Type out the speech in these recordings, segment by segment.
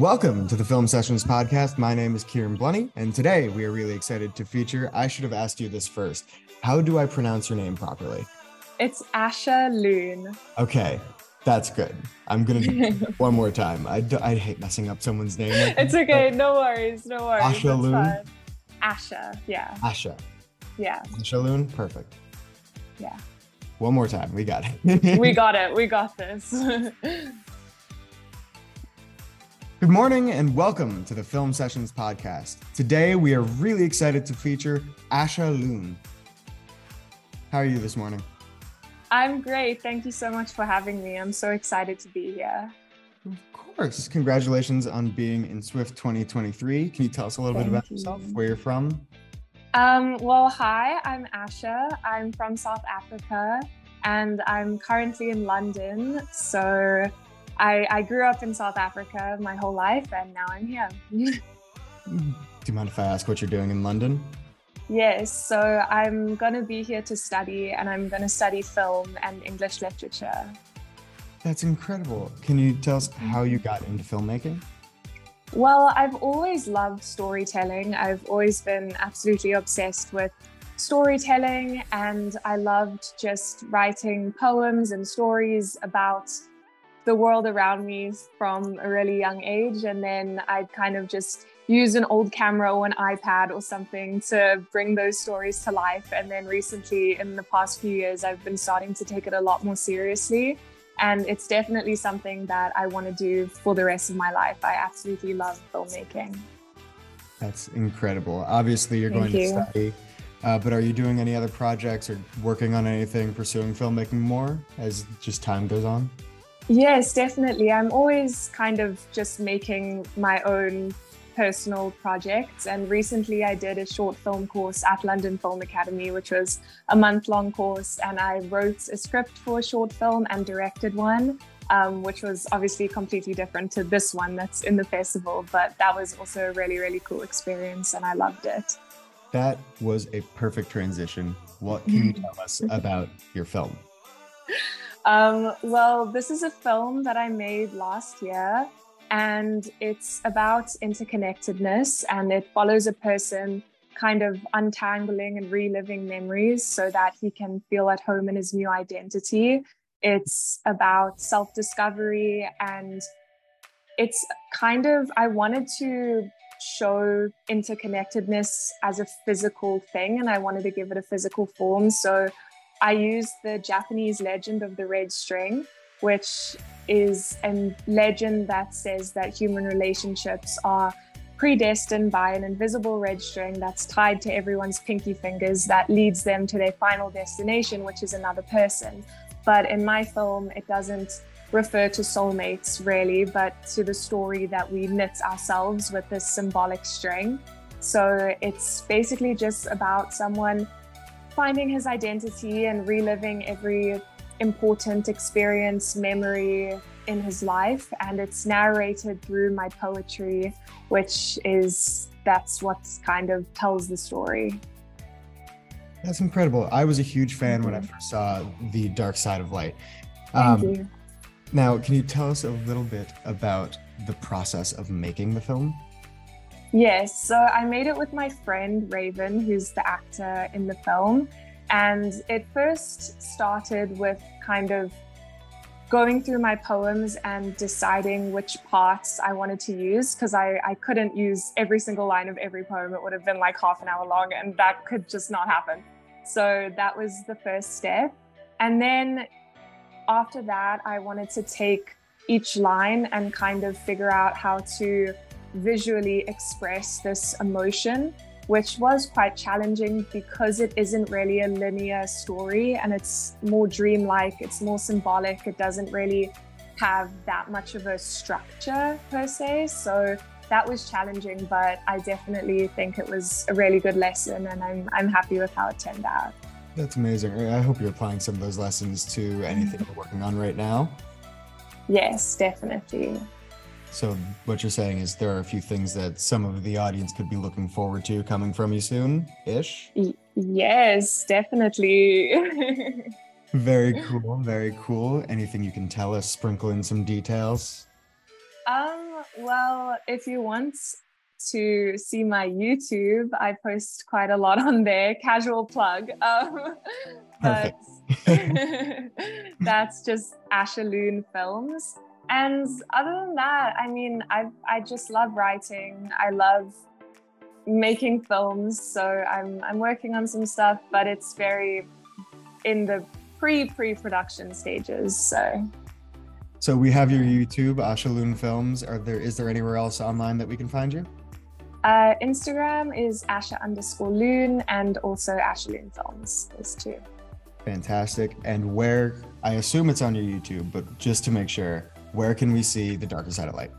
Welcome to the Film Sessions Podcast. My name is Kieran Blunnie, and today we are really excited to feature, I should have asked you this first, how do I pronounce your name properly? It's Asha Loon. Okay, that's good. I'm going to do it one more time. I hate messing up someone's name. It's okay, no worries. Asha Loon? Fun. Asha, yeah. Asha. Yeah. Asha Loon, perfect. Yeah. One more time, we got it. We got this. Good morning and welcome to the Film Sessions Podcast. Today, we are really excited to feature Asha Loon. How are you this morning? I'm great. Thank you so much for having me. I'm so excited to be here. Of course. Congratulations on being in SWIFT 2023. Can you tell us a little bit about yourself, where you're from? Well, hi, I'm Asha. I'm from South Africa and I'm currently in London. So I grew up in South Africa my whole life and now I'm here. Do you mind if I ask what you're doing in London? Yes, so I'm going to be here to study and I'm going to study film and English literature. That's incredible. Can you tell us how you got into filmmaking? Well, I've always loved storytelling. I've always been absolutely obsessed with storytelling and I loved just writing poems and stories about the world around me from a really young age, and then I'd kind of just use an old camera or an iPad or something to bring those stories to life. And then recently, in the past few years, I've been starting to take it a lot more seriously, and it's definitely something that I want to do for the rest of my life. I absolutely love filmmaking. That's incredible. Obviously, you're going to study, but are you doing any other projects or working on anything, pursuing filmmaking more as just time goes on? Yes, definitely. I'm always kind of just making my own personal projects. And recently I did a short film course at London Film Academy, which was a month-long course. And I wrote a script for a short film and directed one, which was obviously completely different to this one that's in the festival. But that was also a really, really cool experience and I loved it. That was a perfect transition. What can you tell us about your film? Well, this is a film that I made last year, and it's about interconnectedness, and it follows a person kind of untangling and reliving memories so that he can feel at home in his new identity. It's about self-discovery, and it's kind of, I wanted to show interconnectedness as a physical thing, and I wanted to give it a physical form. So I used the Japanese legend of the red string, which is a legend that says that human relationships are predestined by an invisible red string that's tied to everyone's pinky fingers that leads them to their final destination, which is another person. But in my film, it doesn't refer to soulmates really, but to the story that we knit ourselves with this symbolic string. So it's basically just about someone finding his identity and reliving every important experience, memory in his life. And it's narrated through my poetry, which is, that's what kind of tells the story. That's incredible. I was a huge fan when I first saw The Dark Side of Light. Thank you. Now, can you tell us a little bit about the process of making the film? Yes, so I made it with my friend Raven, who's the actor in the film, and it first started with kind of going through my poems and deciding which parts I wanted to use, because I couldn't use every single line of every poem. It would have been like half an hour long and that could just not happen. So that was the first step. And then after that, I wanted to take each line and kind of figure out how to visually express this emotion, which was quite challenging because it isn't really a linear story and it's more dreamlike, it's more symbolic, it doesn't really have that much of a structure per se. So that was challenging, but I definitely think it was a really good lesson and I'm happy with how it turned out. That's amazing. I hope you're applying some of those lessons to anything you're working on right now. Yes, definitely. So what you're saying is there are a few things that some of the audience could be looking forward to coming from you soon-ish? Yes, definitely. Very cool, very cool. Anything you can tell us, sprinkle in some details? Well, if you want to see my YouTube, I post quite a lot on there, casual plug. But that's just Asha Loon Films. And other than that, I mean, I just love writing. I love making films. So I'm working on some stuff, but it's very in the pre-production stages. So we have your YouTube, Asha Loon Films. Is there anywhere else online that we can find you? Instagram is Asha_Loon and also Asha Loon Films is too. Fantastic. And where, I assume it's on your YouTube, but just to make sure, where can we see The Dark Side of Light?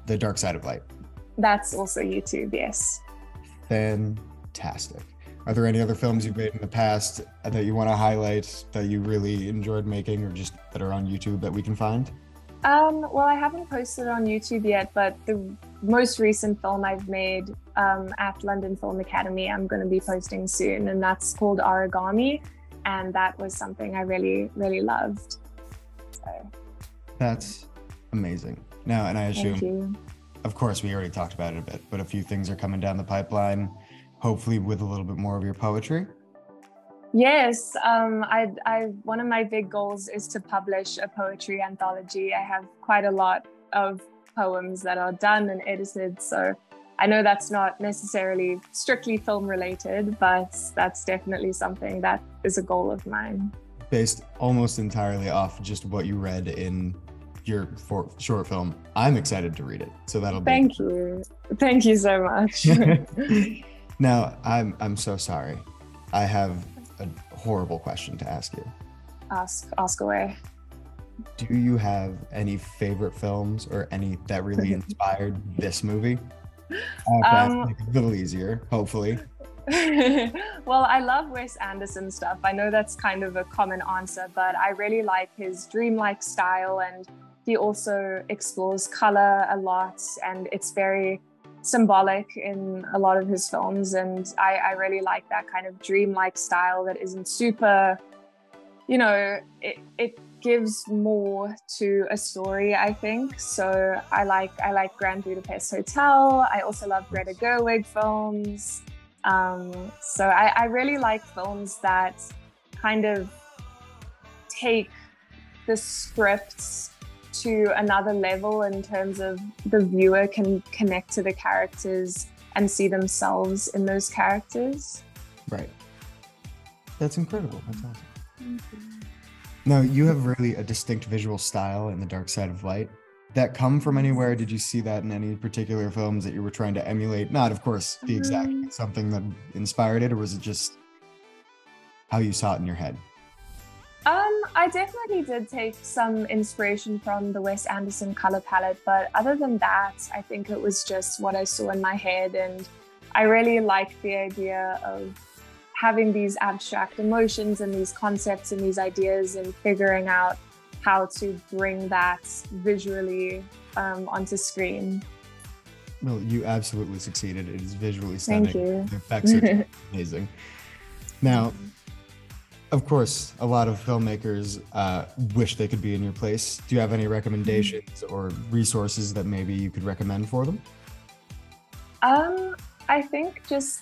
That's also YouTube, yes. Fantastic. Are there any other films you've made in the past that you want to highlight that you really enjoyed making or just that are on YouTube that we can find? Well, I haven't posted on YouTube yet, but the most recent film I've made at London Film Academy, I'm going to be posting soon, and that's called Origami. And that was something I really, really loved. So. That's amazing. Now, and I assume, of course, we already talked about it a bit, but a few things are coming down the pipeline, hopefully with a little bit more of your poetry. Yes, one of my big goals is to publish a poetry anthology. I have quite a lot of poems that are done and edited, so I know that's not necessarily strictly film related, but that's definitely something that is a goal of mine. Based almost entirely off just what you read in your short film, I'm excited to read it, so that'll be... Thank you. Thank you so much. Now, I'm so sorry. I have a horrible question to ask you. Ask away. Do you have any favorite films or any that really inspired this movie? Make it a little easier, hopefully. Well, I love Wes Anderson stuff. I know that's kind of a common answer, but I really like his dreamlike style, and he also explores color a lot, and it's very symbolic in a lot of his films, and I really like that kind of dreamlike style that isn't super, it gives more to a story, I think. So I like Grand Budapest Hotel. I also love Greta Gerwig films. So I really like films that kind of take the scripts to another level in terms of the viewer can connect to the characters and see themselves in those characters. Right. That's incredible. That's awesome. Thank you. Now, you have really a distinct visual style in The Dark Side of Light. That come from anywhere? Did you see that in any particular films that you were trying to emulate? Not, of course, the exact something that inspired it, or was it just how you saw it in your head? I definitely did take some inspiration from the Wes Anderson color palette, but other than that, I think it was just what I saw in my head, and I really liked the idea of having these abstract emotions and these concepts and these ideas and figuring out how to bring that visually onto screen. Well, you absolutely succeeded. It is visually stunning. Thank you. The effects are amazing. Now, of course, a lot of filmmakers wish they could be in your place. Do you have any recommendations or resources that maybe you could recommend for them? I think just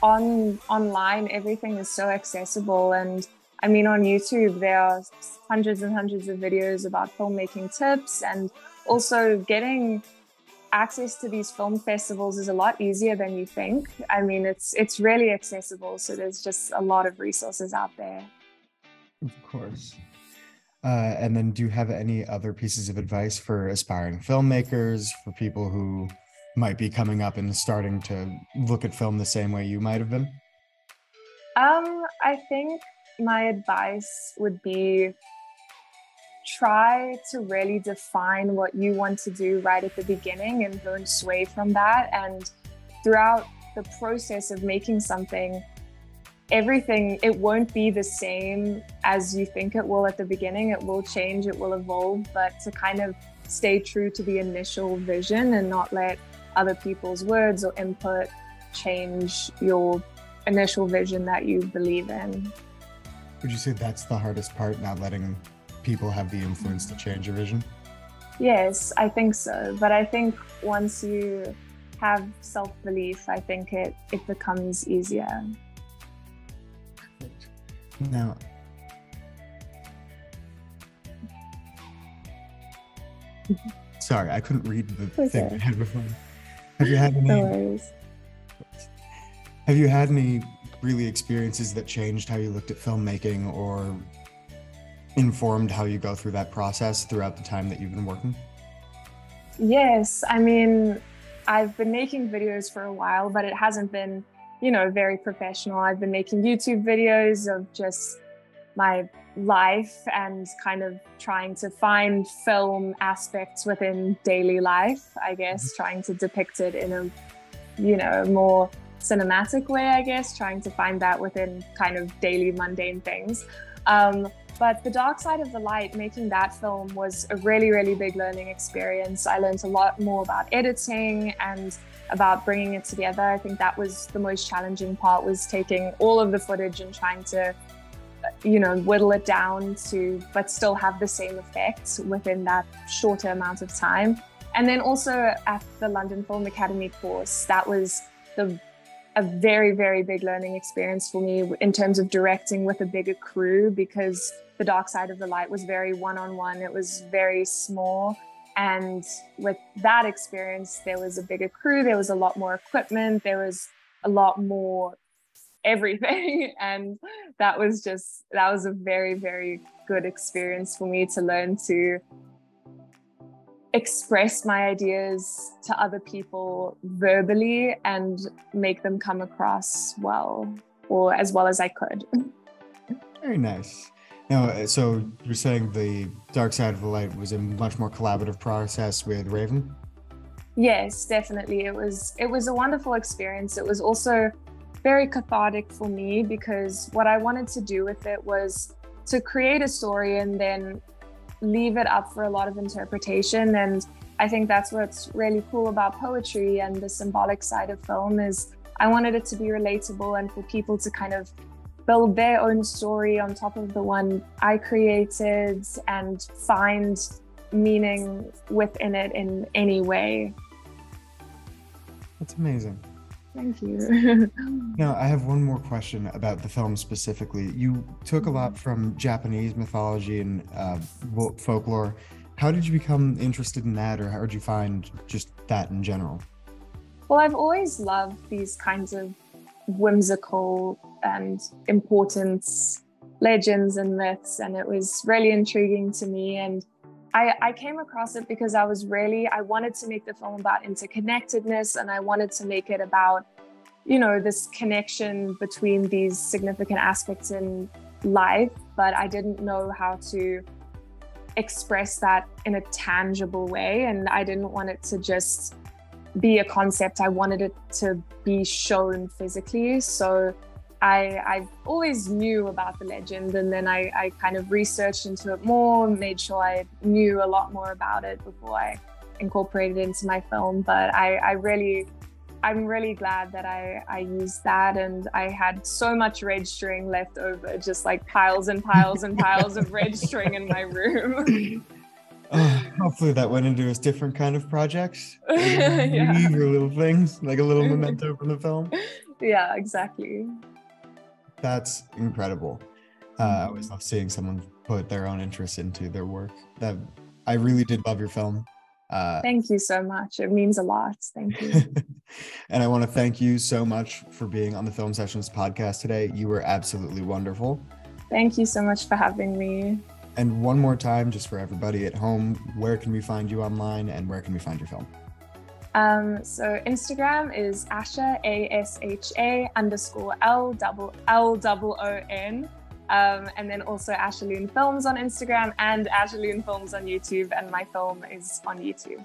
online, everything is so accessible. And I mean, on YouTube, there are hundreds and hundreds of videos about filmmaking tips, and also getting access to these film festivals is a lot easier than you think. I mean, it's really accessible, so there's just a lot of resources out there. Of course. And then, do you have any other pieces of advice for aspiring filmmakers, for people who might be coming up and starting to look at film the same way you might have been? I think my advice would be, try to really define what you want to do right at the beginning and don't sway from that. And throughout the process of making something, it won't be the same as you think it will at the beginning. It will change, it will evolve, but to kind of stay true to the initial vision and not let other people's words or input change your initial vision that you believe in. Would you say that's the hardest part, not letting people have the influence to change your vision? Yes, I think so. But I think once you have self-belief, I think it becomes easier. Now, sorry, I couldn't read the thing I had before. Have you had any really experiences that changed how you looked at filmmaking or informed how you go through that process throughout the time that you've been working? Yes, I mean, I've been making videos for a while, but it hasn't been, you know, very professional. I've been making YouTube videos of just my life and kind of trying to find film aspects within daily life, I guess, trying to depict it in a, you know, more cinematic way, I guess, trying to find that within kind of daily mundane things. But The Dark Side of the Light, making that film was a really, really big learning experience. I learned a lot more about editing and about bringing it together. I think that was the most challenging part, was taking all of the footage and trying to, you know, whittle it down to, but still have the same effect within that shorter amount of time. And then also at the London Film Academy course, that was a very, very big learning experience for me in terms of directing with a bigger crew, because The Dark Side of the Light was very one-on-one. It was very small. And with that experience, there was a bigger crew, there was a lot more equipment, there was a lot more everything. And that was a very, very good experience for me to learn to express my ideas to other people verbally and make them come across well, or as well as I could. Very nice. Now, so you're saying The Dark Side of the Light was a much more collaborative process with Raven? Yes, definitely. It was a wonderful experience. It was also very cathartic for me, because what I wanted to do with it was to create a story and then leave it up for a lot of interpretation. And I think that's what's really cool about poetry and the symbolic side of film, is I wanted it to be relatable and for people to kind of build their own story on top of the one I created and find meaning within it in any way. That's amazing. Thank you. Now, I have one more question about the film specifically. You took a lot from Japanese mythology and folklore. How did you become interested in that, or how did you find just that in general? Well, I've always loved these kinds of whimsical and important legends and myths, and it was really intriguing to me. And I came across it because I wanted to make the film about interconnectedness, and I wanted to make it about, you know, this connection between these significant aspects in life, but I didn't know how to express that in a tangible way, and I didn't want it to just be a concept. I wanted it to be shown physically. So I always knew about the legend, and then I kind of researched into it more, made sure I knew a lot more about it before I incorporated it into my film. But I'm really glad that I used that, and I had so much red string left over, just like piles and piles and piles of red string in my room. Hopefully that went into a different kind of projects. Yeah. Little things, like a little memento from the film. Yeah, exactly. That's incredible. I always love seeing someone put their own interest into their work. That I really did love your film. Thank you so much. It means a lot. Thank you. And I want to thank you so much for being on the Film Sessions podcast today. You were absolutely wonderful. Thank you so much for having me. And one more time, just for everybody at home, where can we find you online, and where can we find your film? So Instagram is Asha, ASHA_LLOON. And then also Asha Loon Films on Instagram, and Asha Loon Films on YouTube. And my film is on YouTube.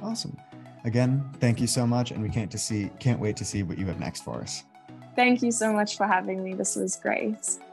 Awesome. Again, thank you so much. And we can't wait to see what you have next for us. Thank you so much for having me. This was great.